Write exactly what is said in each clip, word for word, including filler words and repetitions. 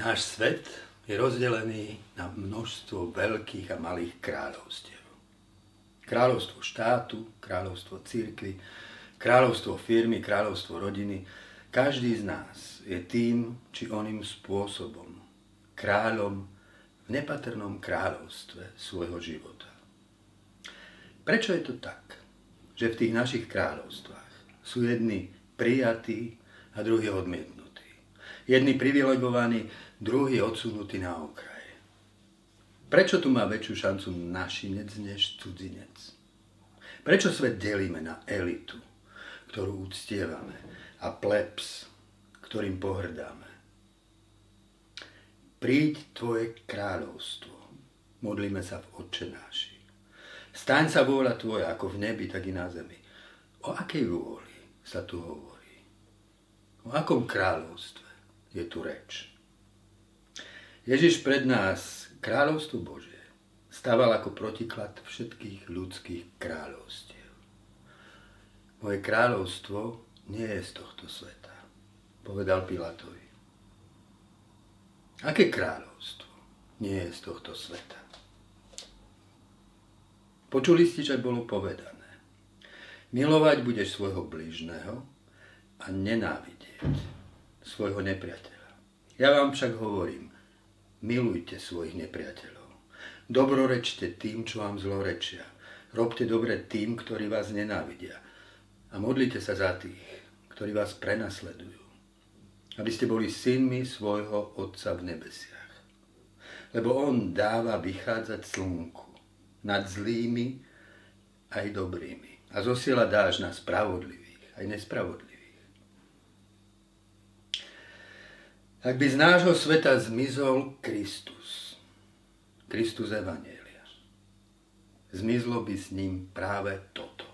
Náš svet je rozdelený na množstvo veľkých a malých kráľovstiev. Kráľovstvo štátu, kráľovstvo cirkvi, kráľovstvo firmy, kráľovstvo rodiny. Každý z nás je tým či oným spôsobom kráľom v nepatrnom kráľovstve svojho života. Prečo je to tak, že v tých našich kráľovstvách sú jedni prijatí a druhí odmietnutí? Jedni privilegovaní, druhí odsunutí na okraj. Prečo tu má väčšiu šancu našinec než cudzinec? Prečo svet delíme na elitu, ktorú uctievame, a plebs, ktorým pohrdáme? Príď tvoje kráľovstvo, modlíme sa v Otčenáši. Staň sa vôľa tvoja, ako v nebi, tak i na zemi. O akej vôli sa tu hovorí? O akom kráľovstve je tu reč? Ježiš pred nás kráľovstvo Božie staval ako protiklad všetkých ľudských kráľovstiev. Moje kráľovstvo nie je z tohto sveta, povedal Pilátovi. Aké kráľovstvo nie je z tohto sveta? Počuli ste, čo bolo povedané. Milovať budeš svojho blížneho a nenávidieť svojho nepriateľa. Ja vám však hovorím, milujte svojich nepriateľov. Dobrorečte tým, čo vám zlorečia. Robte dobre tým, ktorí vás nenávidia. A modlite sa za tých, ktorí vás prenasledujú, aby ste boli synmi svojho Otca v nebesiach. Lebo On dáva vychádzať slnku nad zlými aj dobrými a zosiela dážď na spravodlivých aj nespravodlivých. Ak by z nášho sveta zmizol Kristus, Kristus Evanjelia, zmizlo by s ním práve toto,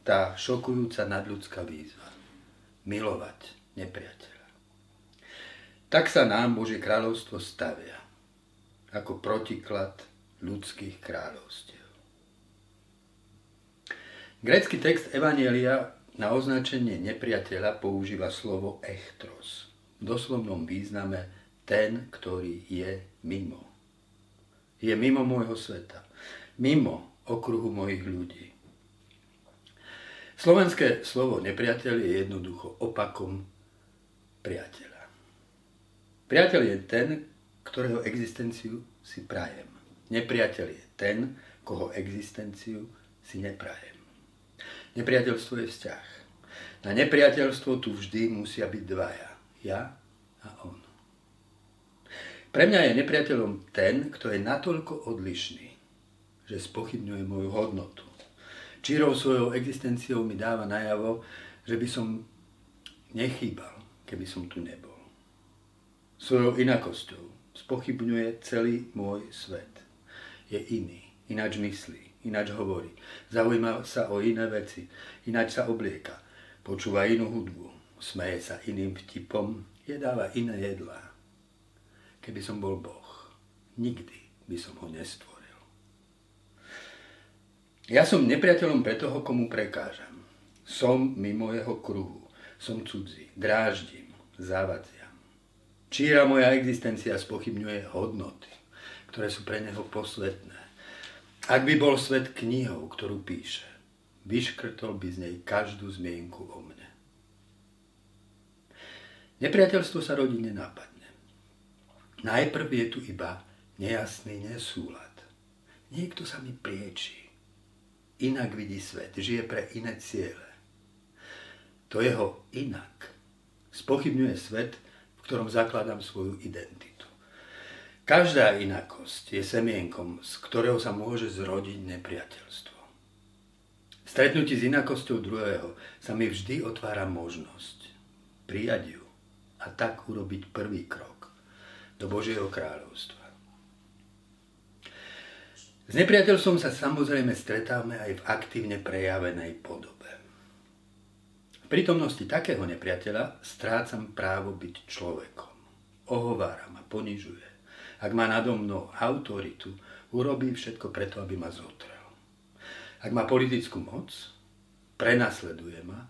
tá šokujúca nadľudská výzva milovať nepriateľa. Tak sa nám Božie kráľovstvo stavia ako protiklad ľudských kráľovstiev. Grécky text Evanjelia na označenie nepriateľa používa slovo echtros, v doslovnom význame ten, ktorý je mimo. Je mimo môjho sveta, mimo okruhu mojich ľudí. Slovenské slovo nepriateľ je jednoducho opakom priateľa. Priateľ je ten, ktorého existenciu si prajem. Nepriateľ je ten, koho existenciu si neprajem. Nepriateľstvo je vzťah. Na nepriateľstvo tu vždy musia byť dvaja. Ja a on. Pre mňa je nepriateľom ten, kto je natoľko odlišný, že spochybňuje moju hodnotu. Čírou svojou existenciou mi dáva najavo, že by som nechýbal, keby som tu nebol. Svojou inakosťou spochybňuje celý môj svet. Je iný, ináč myslí, ináč hovorí, zaujíma sa o iné veci, ináč sa oblieka, počúva inú hudbu, smeje sa iným vtipom, jedáva iné jedlá. Keby som bol Boh, nikdy by som ho nestvoril. Ja som nepriateľom pre toho, komu prekážam. Som mimo jeho kruhu. Som cudzí, dráždim, zavadziam. Číra moja existencia spochybňuje hodnoty, ktoré sú pre neho posvetné. Ak by bol svet knihou, ktorú píše, vyškrtol by z nej každú zmienku o mne. Nepriateľstvo sa rodí nenápadne. Najprv je tu iba nejasný nesúlad. Niekto sa mi prieči. Inak vidí svet, žije pre iné ciele. To jeho inak spochybňuje svet, v ktorom zakladám svoju identitu. Každá inakosť je semienkom, z ktorého sa môže zrodiť nepriateľstvo. V stretnutí s inakosťou druhého sa mi vždy otvára možnosť prijať ju a tak urobiť prvý krok do Božieho kráľovstva. S nepriateľstvom sa samozrejme stretáme aj v aktívne prejavenej podobe. V prítomnosti takého nepriateľa strácam právo byť človekom. Ohovára ma, ponižuje. Ak má nado mnou autoritu, urobí všetko preto, aby ma zotrel. Ak má politickú moc, prenasleduje ma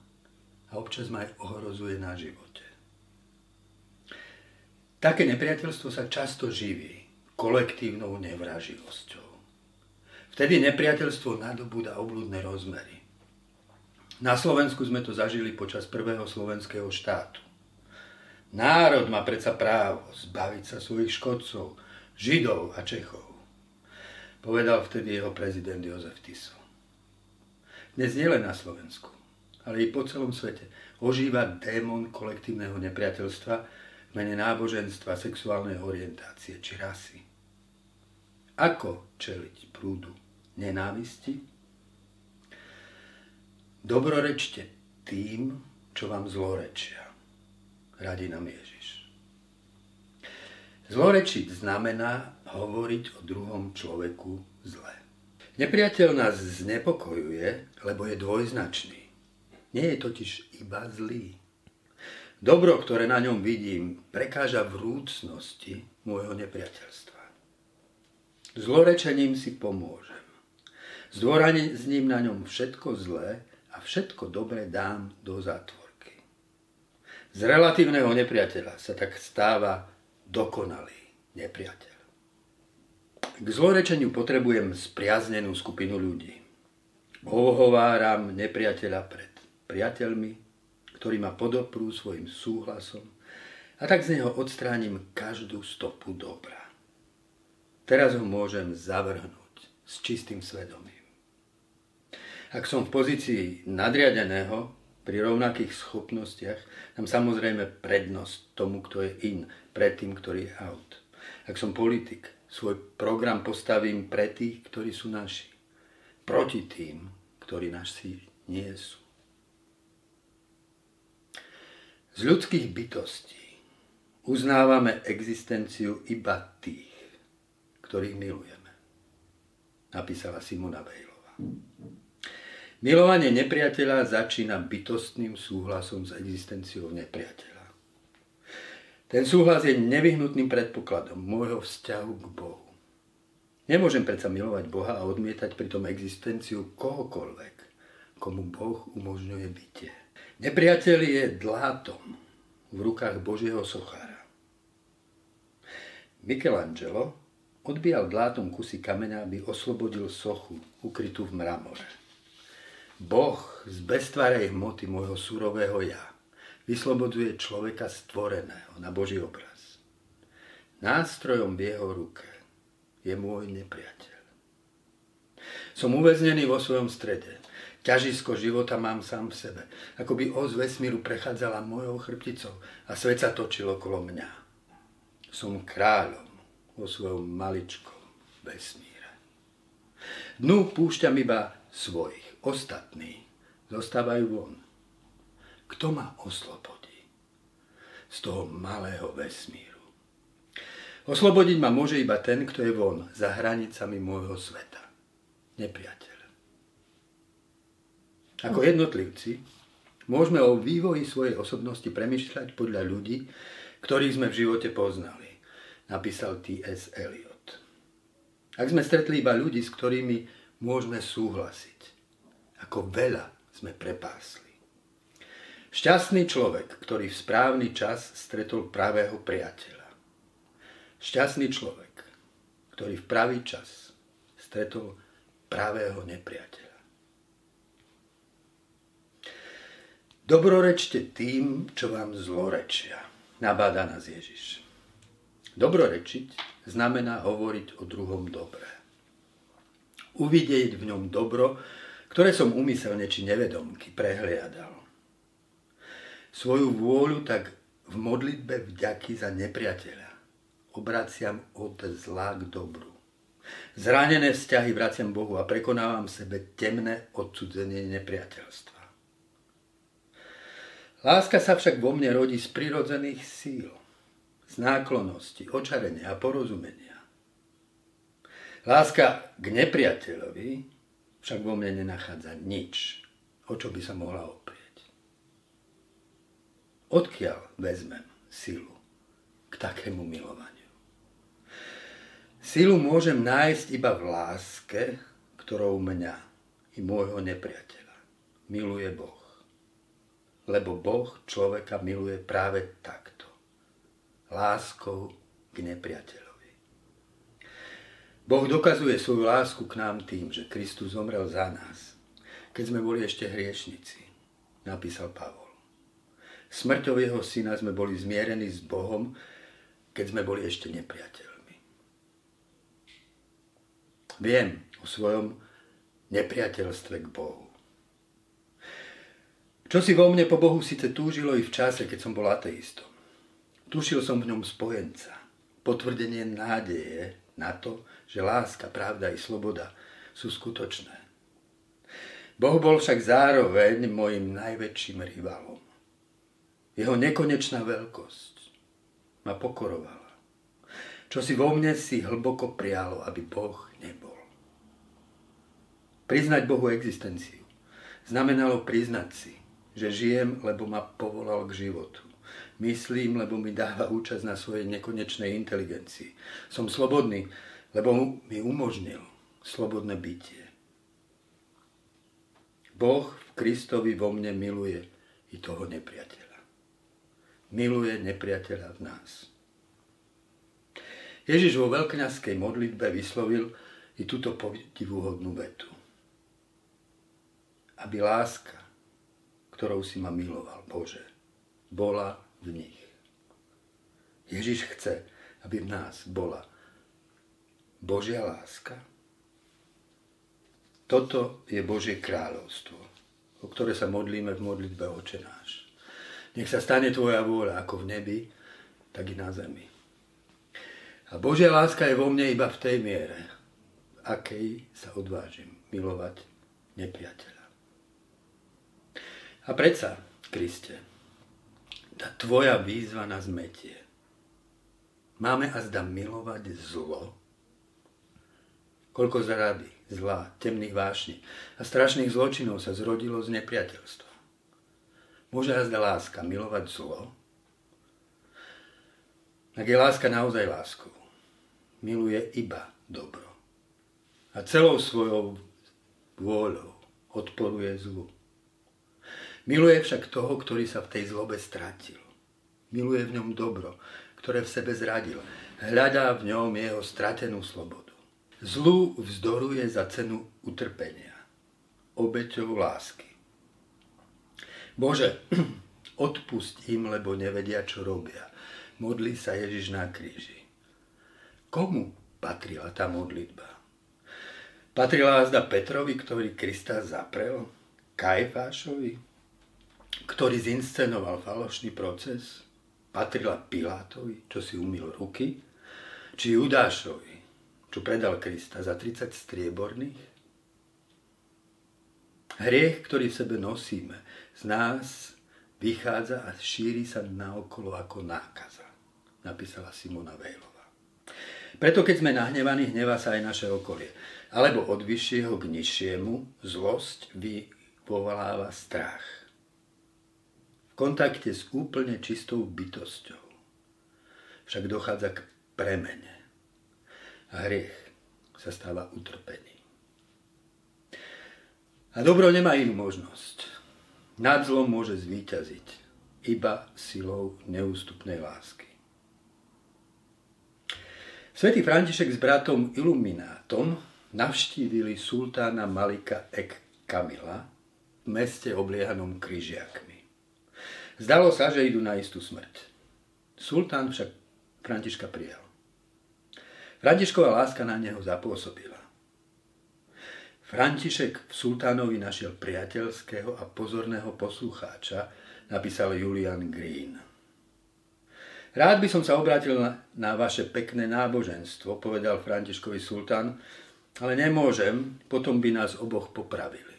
a občas ma aj ohrozuje na živote. Také nepriateľstvo sa často živí kolektívnou nevraživosťou. Vtedy nepriateľstvo nadobúda obľudné rozmery. Na Slovensku sme to zažili počas prvého slovenského štátu. Národ má predsa právo zbaviť sa svojich škodcov, Židov a Čechov, povedal vtedy jeho prezident Jozef Tiso. Dnes nielen na Slovensku, ale i po celom svete ožíva démon kolektívneho nepriateľstva v mene náboženstva, sexuálnej orientácie či rasy. Ako čeliť prúdu nenávisti? Dobrorečte tým, čo vám zlorečia, radí nám Ježiš. Zlorečiť znamená hovoriť o druhom človeku zle. Nepriateľ nás znepokojuje, lebo je dvojznačný. Nie je totiž iba zlý. Dobro, ktoré na ňom vidím, prekáža vrúcnosti môjho nepriateľstva. Zlorečením si pomôžem. Zdôrazním na ňom všetko zlé a všetko dobré dám do zátvorky. Z relatívneho nepriateľa sa tak stáva dokonalý nepriateľ. K zlorečeniu potrebujem spriaznenú skupinu ľudí. Ohováram nepriateľa pred priateľmi, ktorí ma podoprú svojim súhlasom, a tak z neho odstránim každú stopu dobra. Teraz ho môžem zavrhnúť s čistým svedomím. Ak som v pozícii nadriadeného, pri rovnakých schopnostiach dám samozrejme prednosť tomu, kto je in, pred tým, ktorý je out. Ak som politik, svoj program postavím pre tých, ktorí sú naši, proti tým, ktorí naši nie sú. Z ľudských bytostí uznávame existenciu iba tých, ktorých milujeme, napísala Simona Vejlova. Milovanie nepriateľa začína bytostným súhlasom s existenciou nepriateľa. Ten súhlas je nevyhnutným predpokladom môjho vzťahu k Bohu. Nemôžem predsa milovať Boha a odmietať pritom existenciu kohokoľvek, komu Boh umožňuje bytie. Nepriateľ je dlátom v rukách Božieho sochára. Michelangelo odbijal dlátom kusy kameňa, aby oslobodil sochu ukrytú v mramore. Boh z beztvarej hmoty môjho surového ja vyslobodzuje človeka stvoreného na Boží obraz. Nástrojom v jeho ruke je môj nepriateľ. Som uväznený vo svojom strede. Ťažisko života mám sám v sebe. Akoby os vesmíru prechádzala mojou chrbticou a svet sa točil okolo mňa. Som kráľom vo svojom maličkom vesmíre. Dnu púšťam iba svojich. Ostatní zostávajú von. Kto ma oslobodí z toho malého vesmíru? Oslobodiť ma môže iba ten, kto je von, za hranicami môjho sveta. Nepriateľ. Ako jednotlivci môžeme o vývoji svojej osobnosti premýšľať podľa ľudí, ktorých sme v živote poznali, napísal T S Eliot. Ak sme stretli iba ľudí, s ktorými môžeme súhlasiť, ako veľa sme prepásli. Šťastný človek, ktorý v správny čas stretol pravého priateľa. Šťastný človek, ktorý v pravý čas stretol pravého nepriateľa. Dobrorečte tým, čo vám zlorečia, nabáda nás Ježiš. Dobrorečiť znamená hovoriť o druhom dobre. Uvidieť v ňom dobro, ktoré som úmyselne či nevedomky prehliadal. Svoju vôľu tak v modlitbe vďaky za nepriateľa obraciam od zla k dobru. Zranené vzťahy vraciam Bohu a prekonávam v sebe temné odcudzenie nepriateľstva. Láska sa však vo mne rodí z prirodzených síl, z náklonnosti, očarenia a porozumenia. Láska k nepriateľovi však vo mne nenachádza nič, o čo by sa mohla oprieť. Odkiaľ vezmem silu k takému milovaniu? Silu môžem nájsť iba v láske, ktorou mňa i môjho nepriateľa miluje Boh. Lebo Boh človeka miluje práve takto, láskou k nepriateľovi. Boh dokazuje svoju lásku k nám tým, že Kristus zomrel za nás, keď sme boli ešte hriešnici, napísal Pavol. Smrťou jeho syna sme boli zmierení s Bohom, keď sme boli ešte nepriateľmi. Viem o svojom nepriateľstve k Bohu. Čo si vo mne po Bohu síce túžilo i v čase, keď som bol ateistom. Tušil som v ňom spojenca, potvrdenie nádeje na to, že láska, pravda i sloboda sú skutočné. Boh bol však zároveň mojim najväčším rivalom. Jeho nekonečná veľkosť ma pokorovala. Čo si vo mne si hlboko prialo, aby Boh nebol. Priznať Bohu existenciu znamenalo priznať si, že žijem, lebo ma povolal k životu. Myslím, lebo mi dáva účasť na svojej nekonečnej inteligencii. Som slobodný, lebo mi umožnil slobodné bytie. Boh v Kristovi vo mne miluje i toho nepriateľa. Miluje nepriateľa v nás. Ježiš vo veľkňazskej modlitbe vyslovil i túto podivuhodnú vetu. Aby láska, ktorou si ma miloval, Bože, bola v nich. Ježiš chce, aby v nás bola Božia láska. Toto je Božie kráľovstvo, o ktoré sa modlíme v modlitbe Oče náš. Nech sa stane tvoja vôľa ako v nebi, tak i na zemi. A Božia láska je vo mne iba v tej miere, v akej sa odvážim milovať nepriateľa. A predsa, Kriste, tá tvoja výzva nás metie. Máme azda milovať zlo? Koľko zaraby, zla, temných vášni a strašných zločinov sa zrodilo z nepriateľstva. Môže azda láska milovať zlo? Ak je láska naozaj láskou, miluje iba dobro. A celou svojou vôľou odporuje zlu. Miluje však toho, ktorý sa v tej zlobe stratil. Miluje v ňom dobro, ktoré v sebe zradil. Hľadá v ňom jeho stratenú slobodu. Zlu vzdoruje za cenu utrpenia, obeťou lásky. Bože, odpust im, lebo nevedia, čo robia. Modlí sa Ježiš na kríži. Komu patrila tá modlitba? Patrila azda Petrovi, ktorý Krista zaprel? Kajfášovi, ktorý zinscenoval falošný proces? Patrila Pilátovi, čo si umýl ruky? Či Judášovi, čo predal Krista za tridsať strieborných? Hriech, ktorý v sebe nosíme, z nás vychádza a šíri sa naokolo ako nákaza, napísala Simona Vejlova. Preto keď sme nahnevaní, hnevá sa aj naše okolie. Alebo od vyššieho k nižšiemu zlosť vyvoláva strach. V kontakte s úplne čistou bytosťou však dochádza k premene a hriech sa stáva utrpením. A dobro nemá inú možnosť. Nad zlom môže zvíťaziť iba silou neústupnej lásky. Svätý František s bratom Iluminátom navštívili sultána Malika Ek Kamila v meste obliehanom križiakmi. Zdalo sa, že idú na istú smrť. Sultán však Františka prijal. Františkova láska na neho zapôsobila. František v sultánovi našiel priateľského a pozorného poslucháča, napísal Julian Green. Rád by som sa obrátil na vaše pekné náboženstvo, povedal Františkovi sultán, ale nemôžem, potom by nás oboch popravili.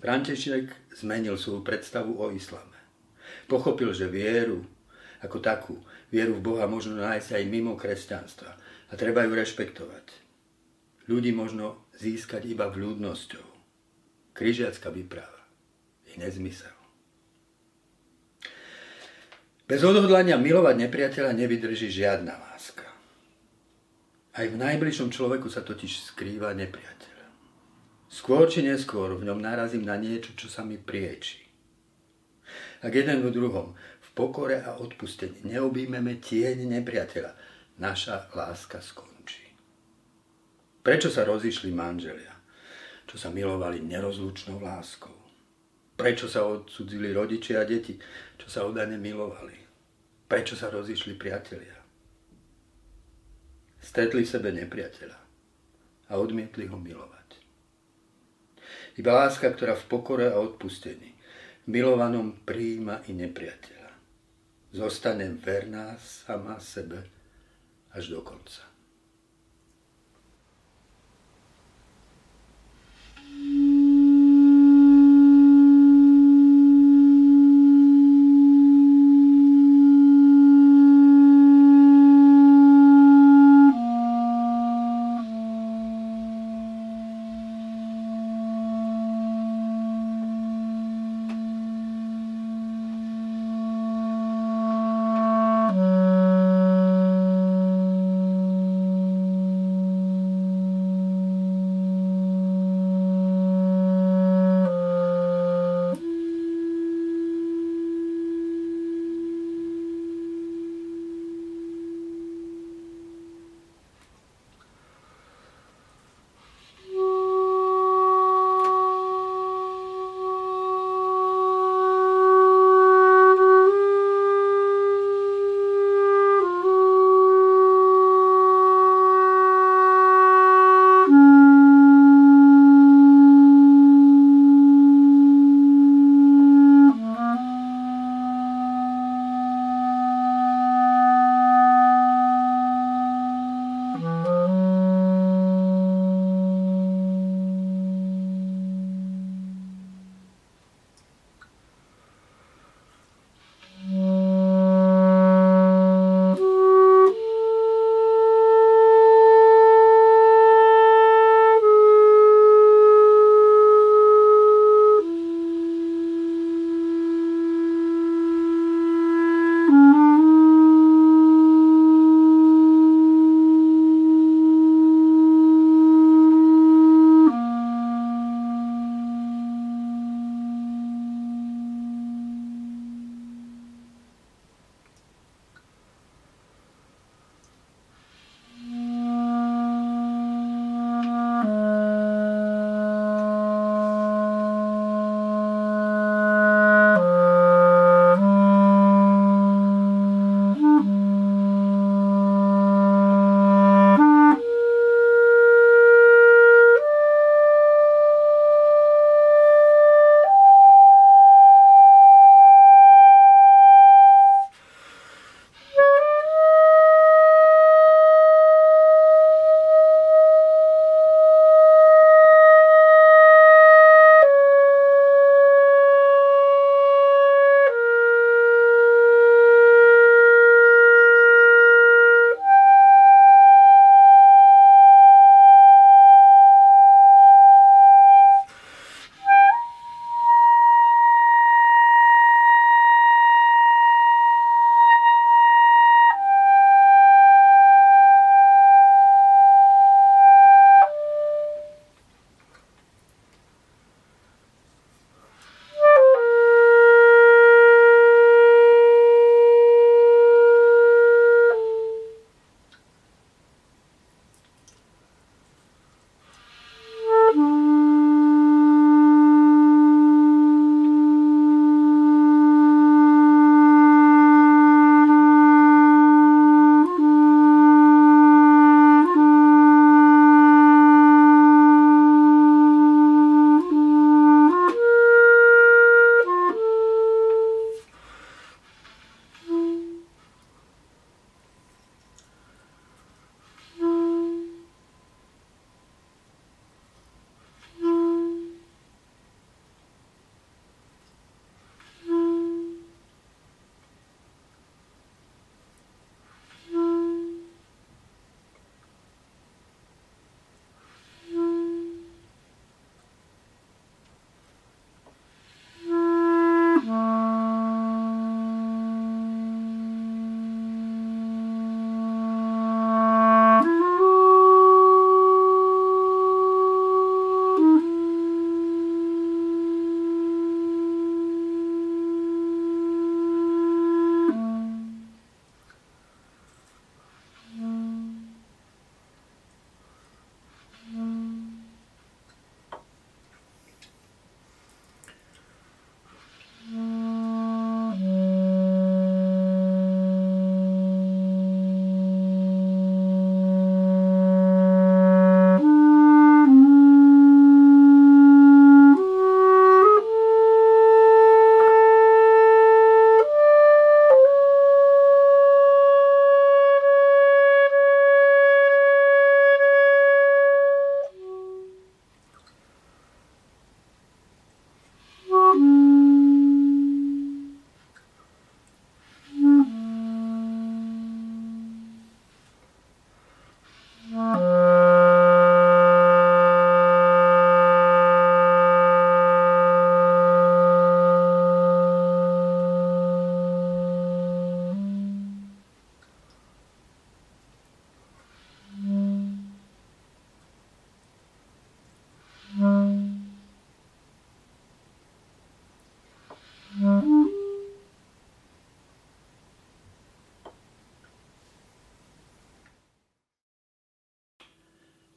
František zmenil svoju predstavu o islame. Pochopil, že vieru ako takú, vieru v Boha možno nájsť aj mimo kresťanstva a treba ju rešpektovať. Ľudí možno získať iba vľúdnosťou. Križiacka výprava je nezmysel. Bez odhodlania milovať nepriateľa nevydrží žiadna láska. Aj v najbližšom človeku sa totiž skrýva nepriateľ. Skôr či neskôr v ňom narazím na niečo, čo sa mi prieči. Ak jeden v druhom v pokore a odpustení neobjímeme tieň nepriateľa, naša láska skončí. Prečo sa rozišli manželia, čo sa milovali nerozlučnou láskou? Prečo sa odcudzili rodičia a deti, čo sa oddane milovali? Prečo sa rozišli priatelia? Stretli v sebe nepriateľa a odmietli ho milovať. Iba láska, ktorá v pokore a odpustení milovanom prijíma i nepriateľa, zostane verná sama sebe až do konca.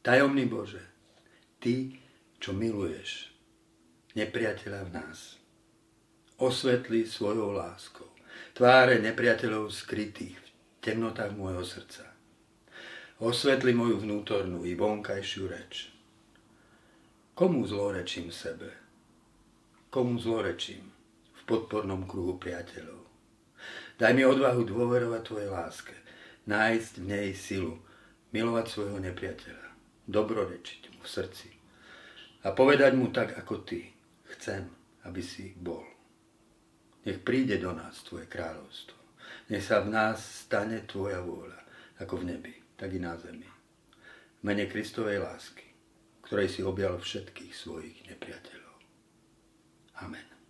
Tajomný Bože, Ty, čo miluješ nepriateľa v nás, osvetli svojou láskou tváre nepriateľov skrytých v temnotách môjho srdca. Osvetli moju vnútornú i vonkajšiu reč. Komu zlorečím sebe? Komu zlorečím v podpornom kruhu priateľov? Daj mi odvahu dôverovať Tvojej láske, nájsť v nej silu, milovať svojho nepriateľa, dobrorečiť mu v srdci a povedať mu tak, ako Ty. Chcem, aby si bol. Nech príde do nás Tvoje kráľovstvo. Nech sa v nás stane Tvoja vôľa, ako v nebi, tak i na zemi. V mene Kristovej lásky, ktorej si objal všetkých svojich nepriateľov. Amen.